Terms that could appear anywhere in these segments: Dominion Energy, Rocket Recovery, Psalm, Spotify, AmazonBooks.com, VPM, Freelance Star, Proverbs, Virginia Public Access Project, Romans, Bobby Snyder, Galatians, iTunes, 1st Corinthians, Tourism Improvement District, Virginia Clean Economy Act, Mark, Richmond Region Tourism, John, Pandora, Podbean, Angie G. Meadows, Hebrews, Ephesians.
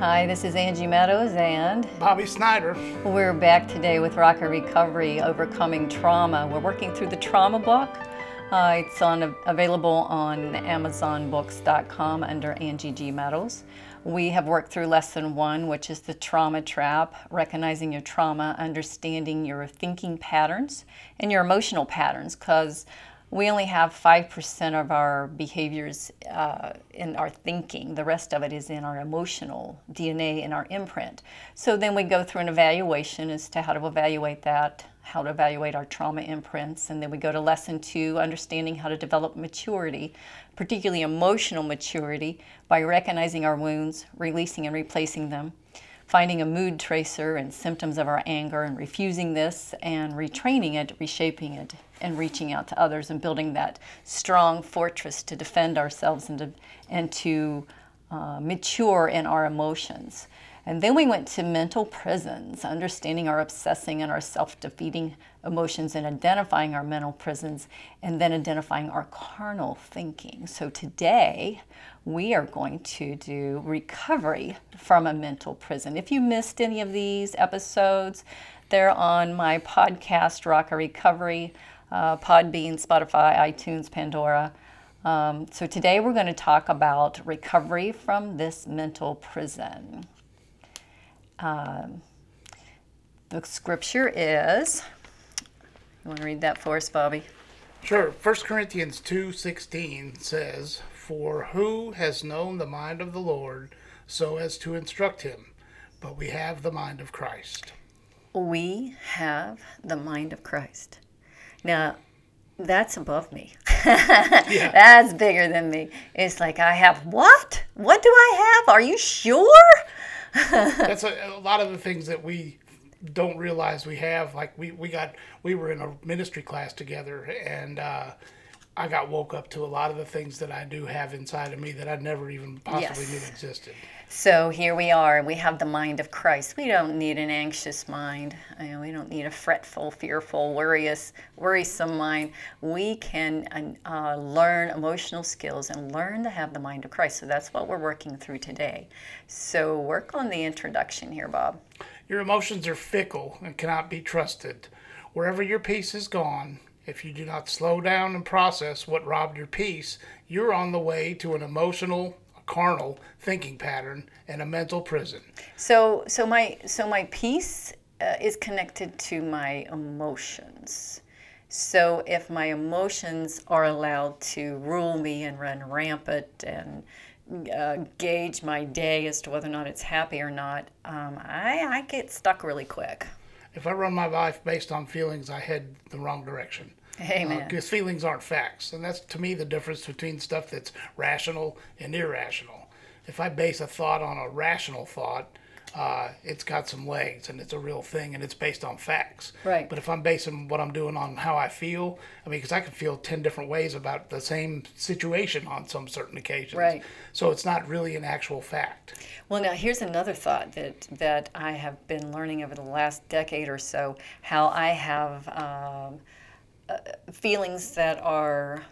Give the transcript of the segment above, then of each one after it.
Hi, this is Angie Meadows and Bobby Snyder. We're back today with Rocket Recovery, Overcoming Trauma. We're working through the trauma book. It's available on AmazonBooks.com under Angie G. Meadows. We have worked through lesson one, which is the trauma trap, recognizing your trauma, understanding your thinking patterns and your emotional patterns, because we only have 5% of our behaviors in our thinking. The rest of it is in our emotional DNA and our imprint. So then we go through an evaluation as to how to evaluate that, how to evaluate our trauma imprints, and then we go to lesson two, understanding how to develop maturity, particularly emotional maturity, by recognizing our wounds, releasing and replacing them, finding a mood tracer and symptoms of our anger and refusing this and retraining it, reshaping it, and reaching out to others and building that strong fortress to defend ourselves and to mature in our emotions. And then we went to mental prisons, understanding our obsessing and our self-defeating emotions and identifying our mental prisons, and then identifying our carnal thinking. So today we are going to do recovery from a mental prison. If you missed any of these episodes, they're on my podcast, Rocket Recovery, Podbean, Spotify, iTunes, Pandora. So today we're going to talk about recovery from this mental prison. The scripture is, you want to read that for us, Bobby? Sure. 1st Corinthians 2:16 says, "For who has known the mind of the Lord so as to instruct him? But we have the mind of Christ." We have the mind of Christ. Now, that's above me. Yeah. That's bigger than me. It's like, I have what? What do I have? Are you sure? That's a lot of the things that we don't realize we have. Like we were in a ministry class together, and I got woke up to a lot of the things that I do have inside of me that I never even possibly knew existed. So here we are, and we have the mind of Christ. We don't need an anxious mind. We don't need a fretful, fearful, worrisome mind. We can learn emotional skills and learn to have the mind of Christ. So that's what we're working through today. So work on the introduction here, Bob. Your emotions are fickle and cannot be trusted. Wherever your peace is gone, if you do not slow down and process what robbed your peace, you're on the way to an emotional, carnal thinking pattern and a mental prison. So my peace is connected to my emotions. So if my emotions are allowed to rule me and run rampant and gauge my day as to whether or not it's happy or not, I get stuck really quick. If I run my life based on feelings, I head the wrong direction. Amen. Because feelings aren't facts. And that's, to me, the difference between stuff that's rational and irrational. If I base a thought on a rational thought, it's got some legs and it's a real thing and it's based on facts. Right. But if I'm basing what I'm doing on how I feel, because I can feel 10 different ways about the same situation on some certain occasions. Right. So it's not really an actual fact. Well, now here's another thought that I have been learning over the last decade or so, how I have feelings that are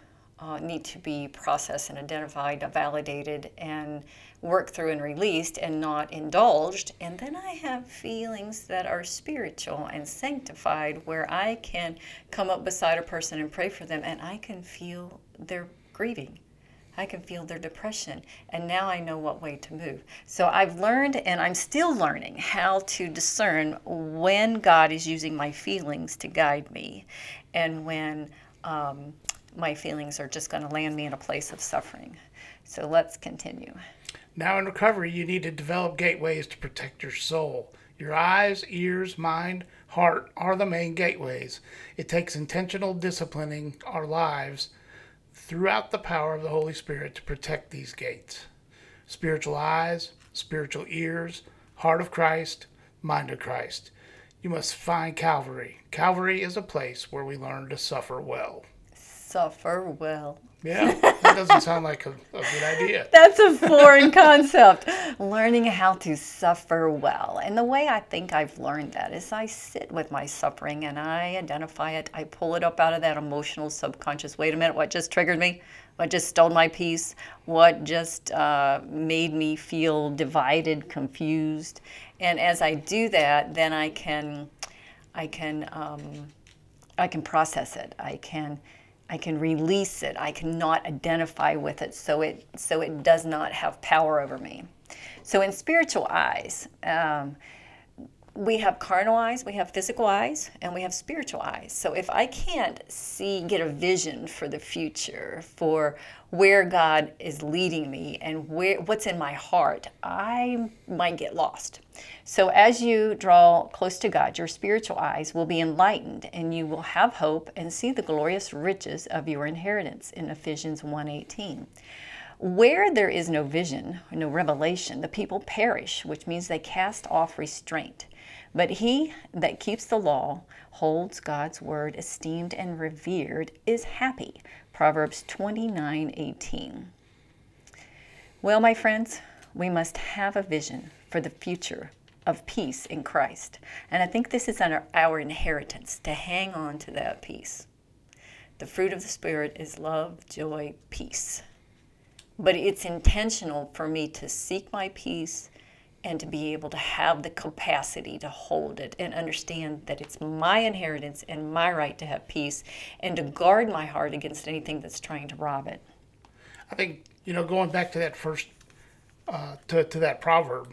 need to be processed and identified, validated, and worked through and released and not indulged. And then I have feelings that are spiritual and sanctified, where I can come up beside a person and pray for them, and I can feel their grieving. I can feel their depression, and now I know what way to move. So I've learned, and I'm still learning, how to discern when God is using my feelings to guide me and when my feelings are just going to land me in a place of suffering. So let's continue. Now in recovery, you need to develop gateways to protect your soul. Your eyes, ears, mind, heart are the main gateways. It takes intentional disciplining our lives throughout the power of the Holy Spirit to protect these gates. Spiritual eyes, spiritual ears, heart of Christ, mind of Christ. You must find Calvary. Calvary is a place where we learn to suffer well. Suffer well. Yeah, that doesn't sound like a good idea. That's a foreign concept. Learning how to suffer well. And the way I think I've learned that is I sit with my suffering and I identify it. I pull it up out of that emotional subconscious. Wait a minute, what just triggered me? what just stole my peace, what just made me feel divided, confused. And as I do that, then I can process it. I can release it. I cannot identify with it, so it does not have power over me. So in spiritual eyes, we have carnal eyes, we have physical eyes, and we have spiritual eyes. So if I can't get a vision for the future, for where God is leading me and what's in my heart, I might get lost. So as you draw close to God, your spiritual eyes will be enlightened, and you will have hope and see the glorious riches of your inheritance in Ephesians 1:18. Where there is no vision, no revelation, the people perish, which means they cast off restraint. But he that keeps the law, holds God's word esteemed and revered, is happy. Proverbs 29:18. Well, my friends, we must have a vision for the future of peace in Christ. And I think this is our inheritance, to hang on to that peace. The fruit of the Spirit is love, joy, peace. But it's intentional for me to seek my peace and to be able to have the capacity to hold it and understand that it's my inheritance and my right to have peace, and to guard my heart against anything that's trying to rob it. I think, going back to that first, to that proverb,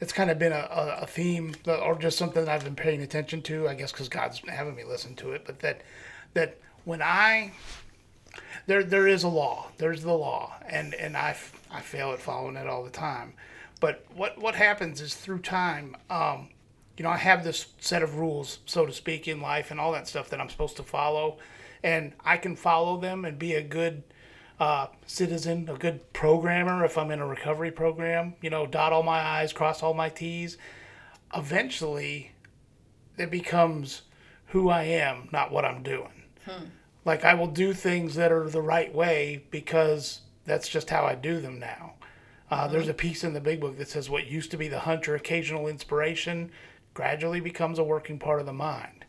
it's kind of been a theme, or just something that I've been paying attention to, I guess because God's having me listen to it, but that when I... There is a law. There's the law, and I fail at following it all the time. But what happens is, through time, I have this set of rules, so to speak, in life and all that stuff that I'm supposed to follow, and I can follow them and be a good citizen, a good programmer if I'm in a recovery program. Dot all my I's, cross all my T's. Eventually, it becomes who I am, not what I'm doing. Like, I will do things that are the right way because that's just how I do them now. There's a piece in the Big Book that says what used to be the hunt or occasional inspiration gradually becomes a working part of the mind.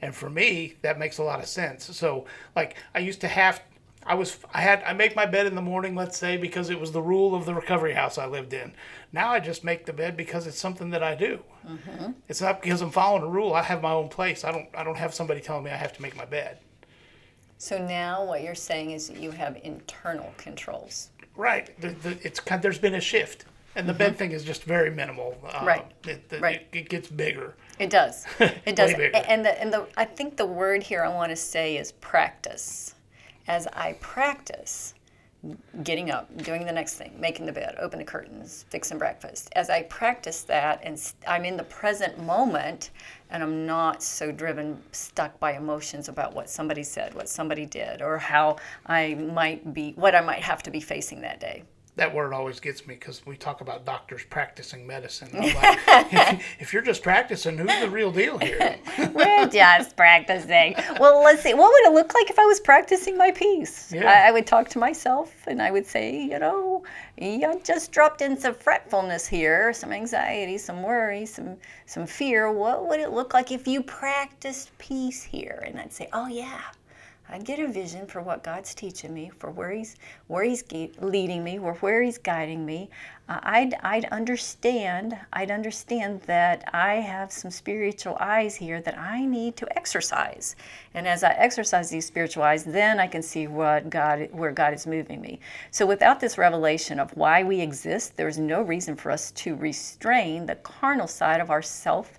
And for me, that makes a lot of sense. So, like, I make my bed in the morning, let's say, because it was the rule of the recovery house I lived in. Now I just make the bed because it's something that I do. Mm-hmm. It's not because I'm following a rule. I have my own place. I don't have somebody telling me I have to make my bed. So now what you're saying is that you have internal controls. Right. There's been a shift. And the bed thing is just very minimal. Right. It gets bigger. It does. It does. Way bigger. And I think the word here I want to say is practice. As I practice getting up, doing the next thing, making the bed, open the curtains, fixing breakfast. As I practice that and I'm in the present moment and I'm not so stuck by emotions about what somebody said, what somebody did, or how I might be, what I might have to be facing that day. That word always gets me because we talk about doctors practicing medicine. I'm like, if you're just practicing, who's the real deal here? We're just practicing. Well, let's see. What would it look like if I was practicing my peace? Yeah. I would talk to myself and I would say, I just dropped in some fretfulness here, some anxiety, some worry, some fear. What would it look like if you practiced peace here? And I'd say, oh, yeah. I get a vision for what God's teaching me, for where He's leading me, or where He's guiding me. I'd understand that I have some spiritual eyes here that I need to exercise. And as I exercise these spiritual eyes, then I can see where God is moving me. So without this revelation of why we exist, there's no reason for us to restrain the carnal side of ourself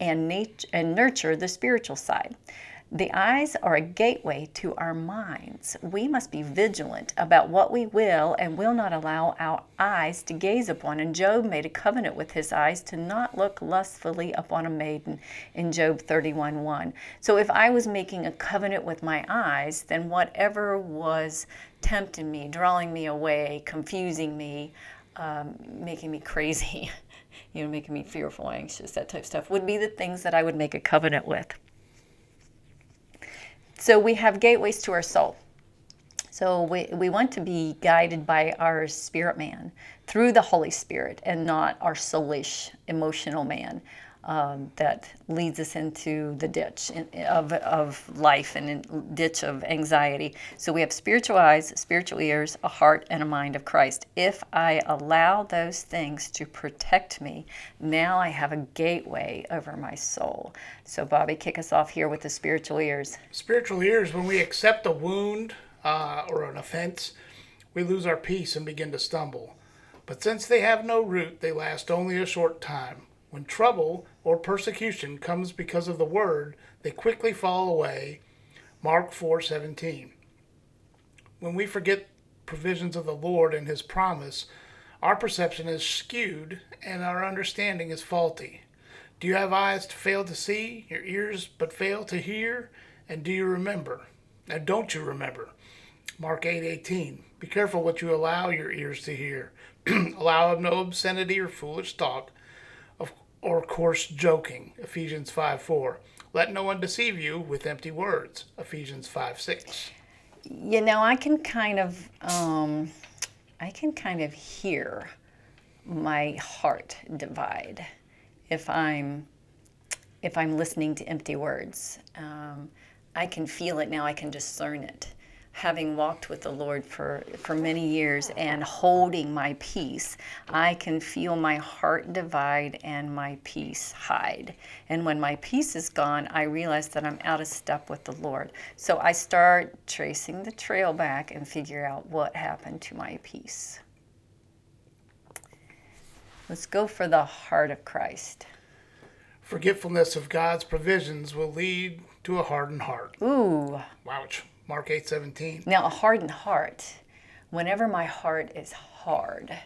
and nurture the spiritual side. The eyes are a gateway to our minds. We must be vigilant about what we will and will not allow our eyes to gaze upon. And Job made a covenant with his eyes to not look lustfully upon a maiden in Job 31:1. So if I was making a covenant with my eyes, then whatever was tempting me, drawing me away, confusing me, making me crazy, making me fearful, anxious, that type of stuff, would be the things that I would make a covenant with. So we have gateways to our soul. So we want to be guided by our spirit man through the Holy Spirit and not our soulish, emotional man. that leads us into the ditch of life and a ditch of anxiety. So we have spiritual eyes, spiritual ears, a heart, and a mind of Christ. If I allow those things to protect me, now I have a gateway over my soul. So Bobby, kick us off here with the spiritual ears. Spiritual ears, when we accept a wound or an offense, we lose our peace and begin to stumble. But since they have no root, they last only a short time. When trouble or persecution comes because of the word, they quickly fall away. Mark 4:17. When we forget provisions of the Lord and his promise, our perception is skewed and our understanding is faulty. Do you have eyes to fail to see, your ears but fail to hear? And do you remember? Now don't you remember? Mark 8:18. Be careful what you allow your ears to hear. Allow no obscenity or foolish talk, or coarse joking, Ephesians 5:4. Let no one deceive you with empty words, Ephesians 5:6. You know, I can kind of hear my heart divide if I'm listening to empty words. I can feel it now. I can discern it. Having walked with the Lord for many years and holding my peace, I can feel my heart divide and my peace hide. And when my peace is gone, I realize that I'm out of step with the Lord. So I start tracing the trail back and figure out what happened to my peace. Let's go for the heart of Christ. Forgetfulness of God's provisions will lead to a hardened heart. Ooh. Ouch. Mark 8:17. Now, a hardened heart, whenever my heart is hard,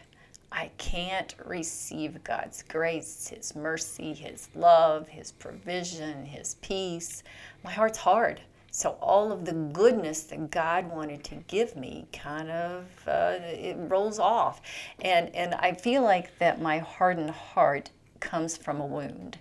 I can't receive God's grace, his mercy, his love, his provision, his peace. My heart's hard. So all of the goodness that God wanted to give me kind of, it rolls off. And I feel like that my hardened heart comes from a wound.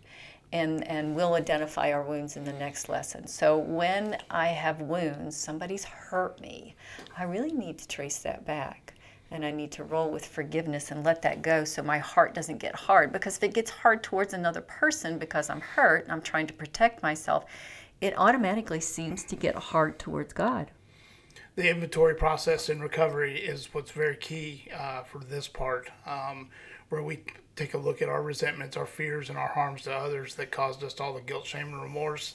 And we'll identify our wounds in the next lesson. So when I have wounds, somebody's hurt me, I really need to trace that back. And I need to roll with forgiveness and let that go so my heart doesn't get hard. Because if it gets hard towards another person because I'm hurt and I'm trying to protect myself, it automatically seems to get hard towards God. The inventory process in recovery is what's very key for this part, where we take a look at our resentments, our fears, and our harms to others that caused us all the guilt, shame, and remorse.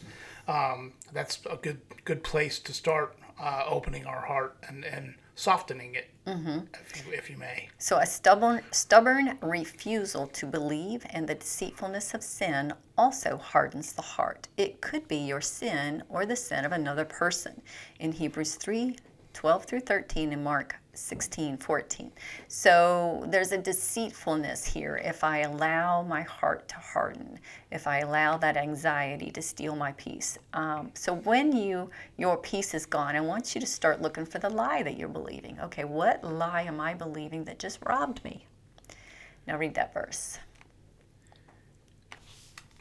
That's a good place to start opening our heart and softening it, mm-hmm. if you may. So a stubborn refusal to believe and the deceitfulness of sin also hardens the heart. It could be your sin or the sin of another person. In Hebrews 3:12 through 13 and Mark 16:14. So there's a deceitfulness here. If I allow my heart to harden, if I allow that anxiety to steal my peace. So when your peace is gone, I want you to start looking for the lie that you're believing. Okay, what lie am I believing that just robbed me? Now read that verse.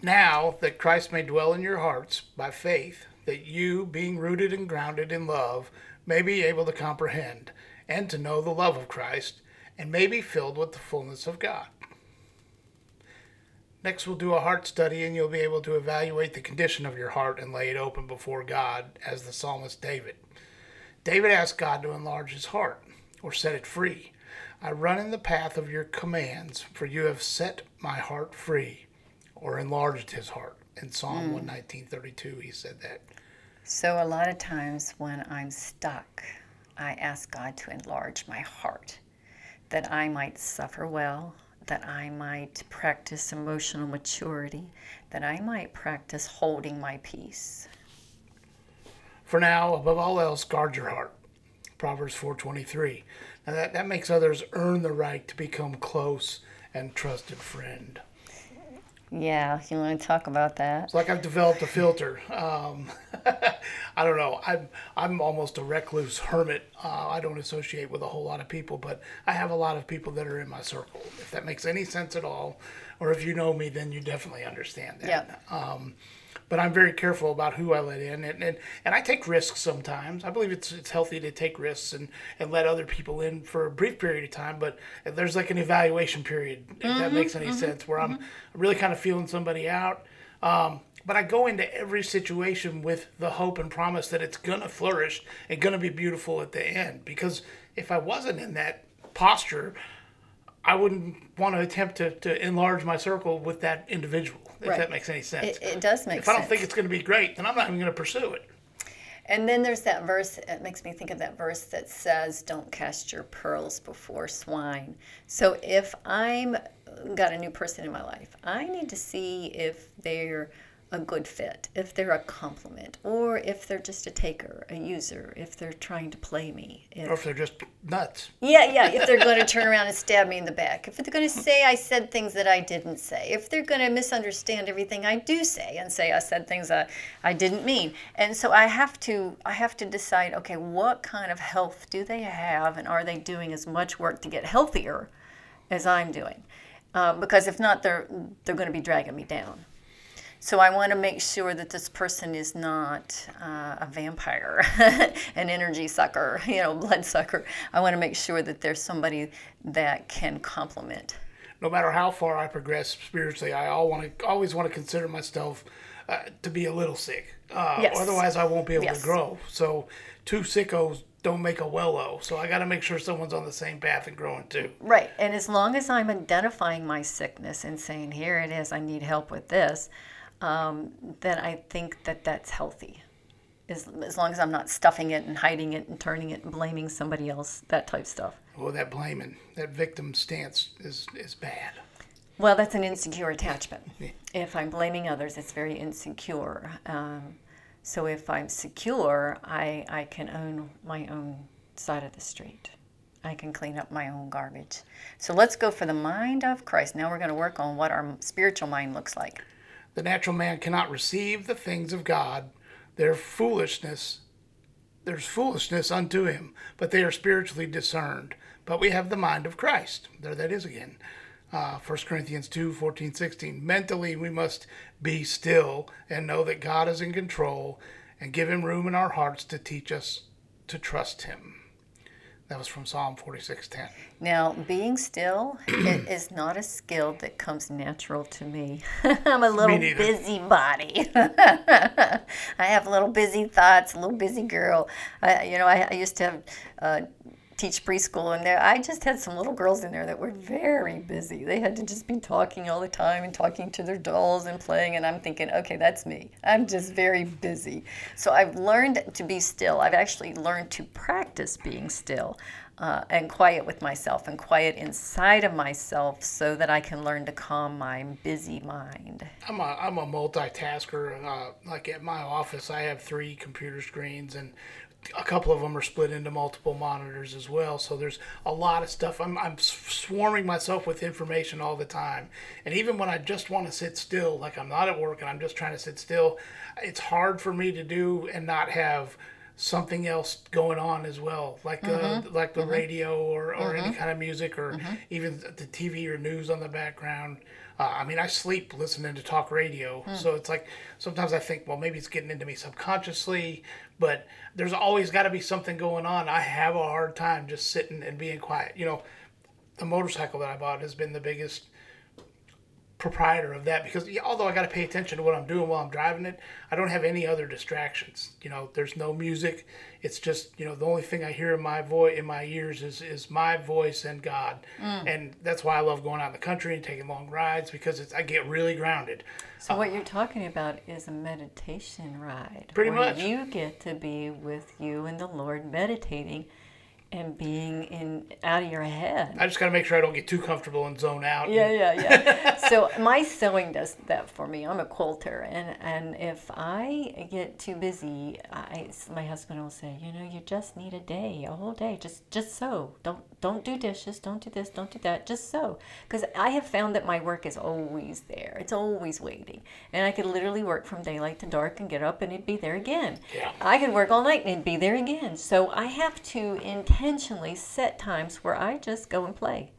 Now that Christ may dwell in your hearts by faith, that you, being rooted and grounded in love, may be able to comprehend and to know the love of Christ, and may be filled with the fullness of God. Next, we'll do a heart study, and you'll be able to evaluate the condition of your heart and lay it open before God, as the psalmist David. David asked God to enlarge his heart, or set it free. I run in the path of your commands, for you have set my heart free, or enlarged his heart. In Psalm 119:32, he said that. So a lot of times when I'm stuck, I ask God to enlarge my heart, that I might suffer well, that I might practice emotional maturity, that I might practice holding my peace. For now, above all else, guard your heart. Proverbs 4:23. Now that makes others earn the right to become close and trusted friend. Yeah, you want to talk about that? It's like I've developed a filter. I don't know. I'm almost a recluse hermit. I don't associate with a whole lot of people, but I have a lot of people that are in my circle. If that makes any sense at all, or if you know me, then you definitely understand that. Yeah. but I'm very careful about who I let in, and I take risks sometimes. I believe it's healthy to take risks and let other people in for a brief period of time, but there's like an evaluation period, if that makes any sense, where I'm really kind of feeling somebody out. But I go into every situation with the hope and promise that it's going to flourish and going to be beautiful at the end, because if I wasn't in that posture, I wouldn't want to attempt to enlarge my circle with that individual, if that makes any sense. It does make sense. If I don't think it's going to be great, then I'm not even going to pursue it. And then there's that verse, it makes me think of that verse that says, don't cast your pearls before swine. So if I'm got a new person in my life, I need to see if they're a good fit, if they're a compliment, or if they're just a taker, a user, if they're trying to play me. Or if they're just nuts. Yeah, if they're going to turn around and stab me in the back. If they're going to say I said things that I didn't say. If they're going to misunderstand everything I do say and say I said things I didn't mean. And so I have to decide, okay, what kind of health do they have, and are they doing as much work to get healthier as I'm doing? Because if not, they're going to be dragging me down. So I want to make sure that this person is not a vampire, an energy sucker, blood sucker. I want to make sure that there's somebody that can complement. No matter how far I progress spiritually, I always want to consider myself to be a little sick. Yes. Otherwise, I won't be able to grow. So two sickos don't make a well-o. So I got to make sure someone's on the same path and growing too. Right. And as long as I'm identifying my sickness and saying, here it is, I need help with this, then I think that's healthy. As long as I'm not stuffing it and hiding it and turning it and blaming somebody else, that type stuff. Well, that blaming, that victim stance is bad. Well, that's an insecure attachment. Yeah. If I'm blaming others, it's very insecure. So if I'm secure, I can own my own side of the street. I can clean up my own garbage. So let's go for the mind of Christ. Now we're going to work on what our spiritual mind looks like. The natural man cannot receive the things of God. There's foolishness unto him, but they are spiritually discerned. But we have the mind of Christ. There that is again. 1st Corinthians 2, 14, 16. Mentally, we must be still and know that God is in control and give him room in our hearts to teach us to trust him. That was from Psalm 46:10. Now, being still is not a skill that comes natural to me. I'm a little busybody. I have little busy thoughts, a little busy girl. I used to teach preschool, and I just had some little girls in there that were very busy. They had to just be talking all the time and talking to their dolls and playing, and I'm thinking, okay, that's me. I'm just very busy. So I've learned to be still. I've actually learned to practice being still and quiet with myself and quiet inside of myself so that I can learn to calm my busy mind. I'm a multitasker. Like at my office, I have 3 computer screens, and a couple of them are split into multiple monitors as well, so there's a lot of stuff. I'm swarming myself with information all the time, and even when I just want to sit still, like I'm not at work and I'm just trying to sit still, it's hard for me to do and not have something else going on as well, like the radio or any kind of music or even the TV or news on the background. I sleep listening to talk radio, so it's like sometimes I think, well, maybe it's getting into me subconsciously, but there's always got to be something going on. I have a hard time just sitting and being quiet. The motorcycle that I bought has been the biggest proprietor of that, because although I got to pay attention to what I'm doing while I'm driving it, I don't have any other distractions. There's no music. It's just, the only thing I hear in my voice, in my ears is my voice and God. And that's why I love going out in the country and taking long rides, because I get really grounded. So what you're talking about is a meditation ride. Pretty much. You get to be with you and the Lord meditating and being out of your head. I just got to make sure I don't get too comfortable and zone out. Yeah. So my sewing does that for me. I'm a quilter, and if I get too busy, my husband will say, you just need a whole day, just sew. Don't do dishes, don't do this, don't do that, just sew. Because I have found that my work is always there. It's always waiting. And I could literally work from daylight to dark and get up and it'd be there again. Yeah. I could work all night and it'd be there again. So I have to intentionally set times where I just go and play,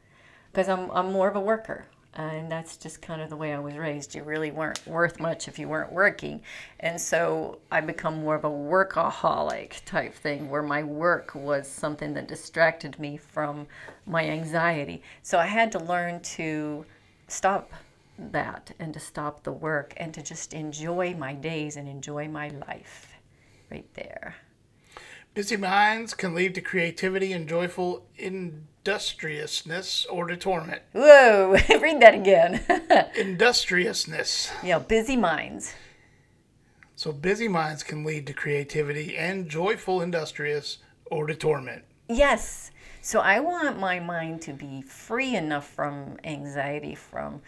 because I'm more of a worker. And that's just kind of the way I was raised. You really weren't worth much if you weren't working. And so I become more of a workaholic type thing, where my work was something that distracted me from my anxiety. So I had to learn to stop that and to stop the work and to just enjoy my days and enjoy my life right there. Busy minds can lead to creativity and joyful industriousness or to torment. Whoa, read that again. Industriousness. Yeah, busy minds. So busy minds can lead to creativity and joyful industrious or to torment. Yes. So I want my mind to be free enough from anxiety, from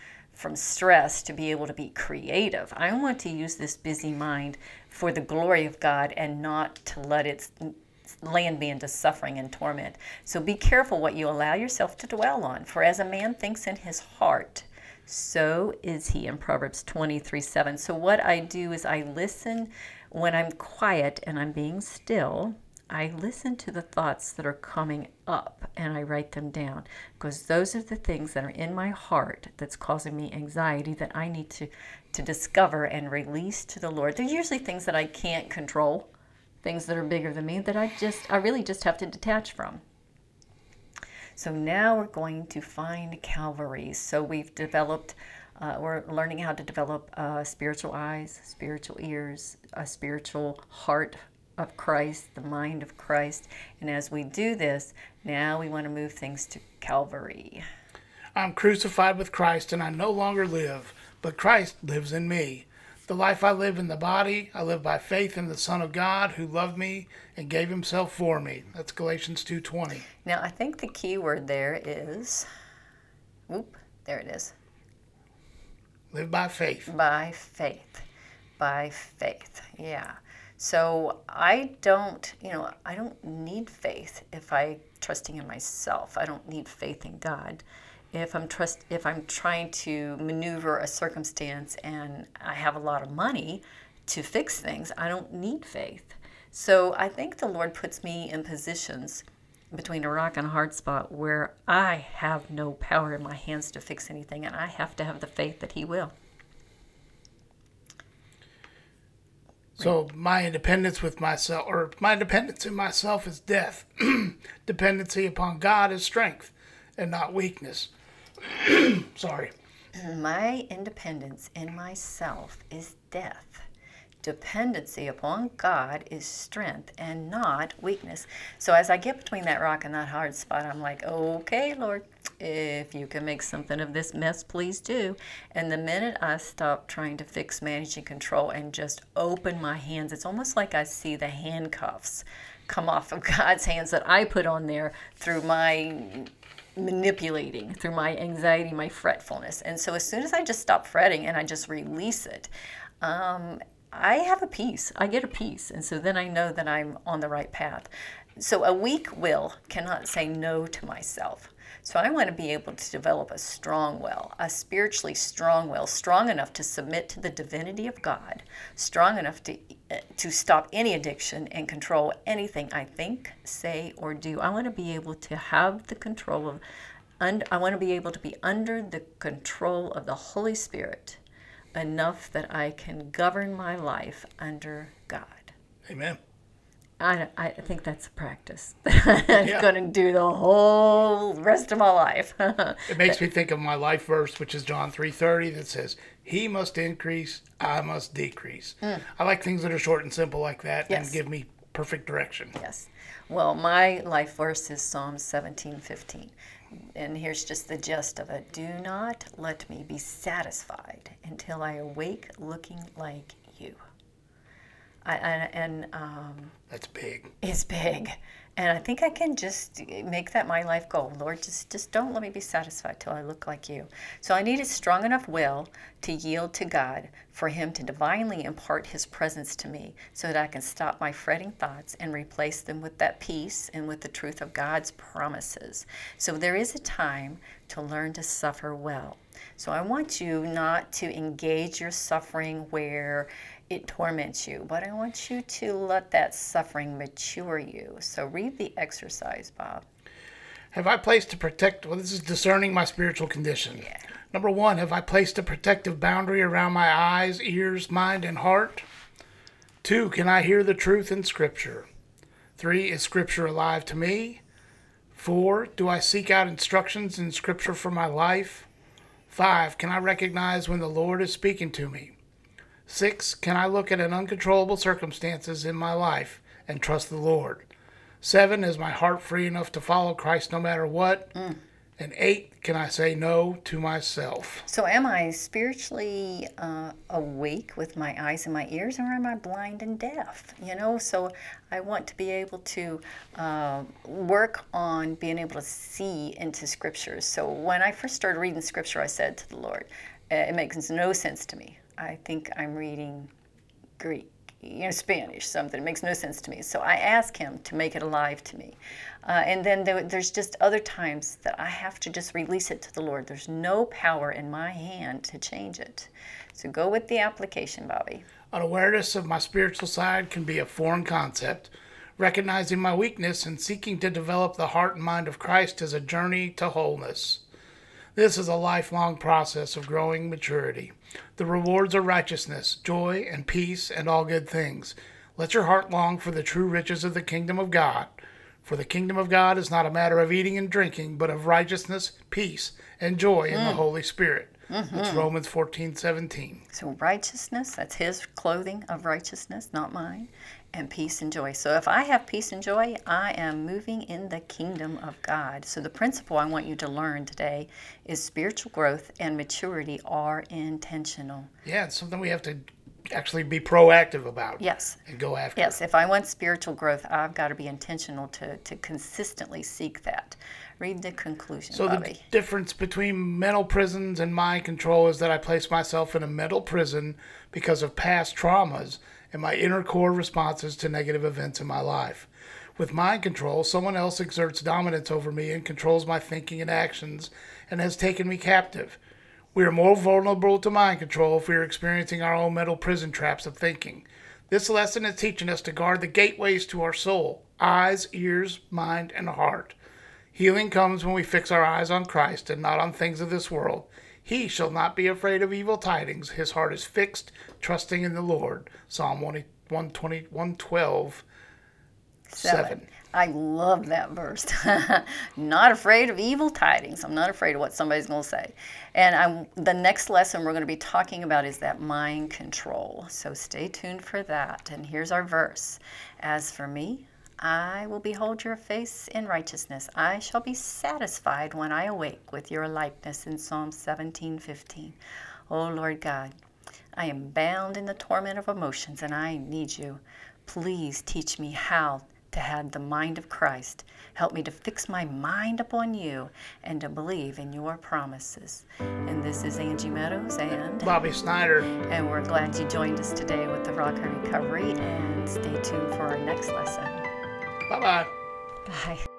stress, to be able to be creative. I want to use this busy mind for the glory of God and not to let it land me into suffering and torment. So be careful what you allow yourself to dwell on. For as a man thinks in his heart, so is he, in Proverbs 23:7. So what I do is I listen when I'm quiet and I'm being still. I listen to the thoughts that are coming up and I write them down, because those are the things that are in my heart that's causing me anxiety that I need to discover and release to the Lord. They're usually things that I can't control, things that are bigger than me that I really just have to detach from. So now we're going to find Calvary. So we've developed, we're learning how to develop spiritual eyes, spiritual ears, a spiritual heart of Christ, the mind of Christ. And as we do this, now we want to move things to Calvary. I'm crucified with Christ, and I no longer live, but Christ lives in me. The life I live in the body, I live by faith in the Son of God who loved me and gave himself for me. That's Galatians 2:20. Now, I think the key word there is, there it is. Live by faith. By faith. By faith, yeah. So I don't need faith if I'm trusting in myself. I don't need faith in God. If I'm trying to maneuver a circumstance and I have a lot of money to fix things, I don't need faith. So I think the Lord puts me in positions between a rock and a hard spot where I have no power in my hands to fix anything, and I have to have the faith that He will. So my dependence in myself is death. Dependency upon God is strength and not weakness. Sorry. My independence in myself is death. Dependency upon God is strength and not weakness. So as I get between that rock and that hard spot, I'm like, okay, Lord, if you can make something of this mess, please do. And the minute I stop trying to fix, manage, and control and just open my hands, it's almost like I see the handcuffs come off of God's hands that I put on there through my manipulating, through my anxiety, my fretfulness. And so as soon as I just stop fretting and I just release it, I have a peace. I get a peace. And so then I know that I'm on the right path. So a weak will cannot say no to myself. So I want to be able to develop a strong will, a spiritually strong will, strong enough to submit to the divinity of God, strong enough to stop any addiction and control anything I think, say, or do. I want to be able to have the control of, I want to be able to be under the control of the Holy Spirit, enough that I can govern my life under God. Amen. I think that's a practice that I'm going to do the whole rest of my life. It makes me think of my life verse, which is John 3:30, that says, "He must increase, I must decrease." I like things that are short and simple like that, and give me perfect direction. Yes. Well, my life verse is Psalm 17:15. And here's just the gist of it. "Do not let me be satisfied until I awake looking like you." That's big. It's big. And I think I can just make that my life goal. Lord, just don't let me be satisfied till I look like you. So I need a strong enough will to yield to God for Him to divinely impart His presence to me so that I can stop my fretting thoughts and replace them with that peace and with the truth of God's promises. So there is a time to learn to suffer well. So I want you not to engage your suffering where it torments you, but I want you to let that suffering mature you. So read the exercise, Bob. have I placed to protect? Well, this is discerning my spiritual condition. Yeah. Number one, have I placed a protective boundary around my eyes, ears, mind, and heart? 2, can I hear the truth in Scripture? 3, is Scripture alive to me? 4, do I seek out instructions in Scripture for my life? 5, can I recognize when the Lord is speaking to me? 6, can I look at uncontrollable circumstances in my life and trust the Lord? 7, is my heart free enough to follow Christ no matter what? And 8, can I say no to myself? So am I spiritually awake with my eyes and my ears, or am I blind and deaf? You know, so I want to be able to work on being able to see into Scripture. So when I first started reading Scripture, I said to the Lord, it makes no sense to me. I think I'm reading Greek. You know, Spanish, something. It makes no sense to me. So I ask him to make it alive to me. And then there's just other times that I have to just release it to the Lord. There's no power in my hand to change it. So go with the application, Bobby. An awareness of my spiritual side can be a foreign concept. Recognizing my weakness and seeking to develop the heart and mind of Christ is a journey to wholeness. This is a lifelong process of growing maturity. The rewards are righteousness, joy, and peace, and all good things. Let your heart long for the true riches of the kingdom of God. For the kingdom of God is not a matter of eating and drinking, but of righteousness, peace, and joy in the Holy Spirit. Mm-hmm. It's Romans 14:17. So righteousness, that's his clothing of righteousness, not mine, and peace and joy. So if I have peace and joy, I am moving in the kingdom of God. So the principle I want you to learn today is spiritual growth and maturity are intentional. Yeah, it's something we have to actually be proactive about. Yes. And go after. Yes, if I want spiritual growth, I've got to be intentional to consistently seek that. Read the conclusion, so Bobby. The difference between mental prisons and mind control is that I place myself in a mental prison because of past traumas and my inner core responses to negative events in my life. With mind control, someone else exerts dominance over me and controls my thinking and actions and has taken me captive. We are more vulnerable to mind control if we are experiencing our own mental prison traps of thinking. This lesson is teaching us to guard the gateways to our soul, eyes, ears, mind, and heart. Healing comes when we fix our eyes on Christ and not on things of this world. He shall not be afraid of evil tidings. His heart is fixed, trusting in the Lord. Psalm 112:7. I love that verse. Not afraid of evil tidings. I'm not afraid of what somebody's going to say. And the next lesson we're going to be talking about is that mind control. So stay tuned for that. And here's our verse. As for me, I will behold your face in righteousness. I shall be satisfied when I awake with your likeness in Psalm 17:15. Oh, Lord God, I am bound in the torment of emotions, and I need you. Please teach me how to have the mind of Christ. Help me to fix my mind upon you and to believe in your promises. And this is Angie Meadows and Bobby Snyder. And we're glad you joined us today with the Rocket Recovery. And stay tuned for our next lesson. Bye-bye. Bye.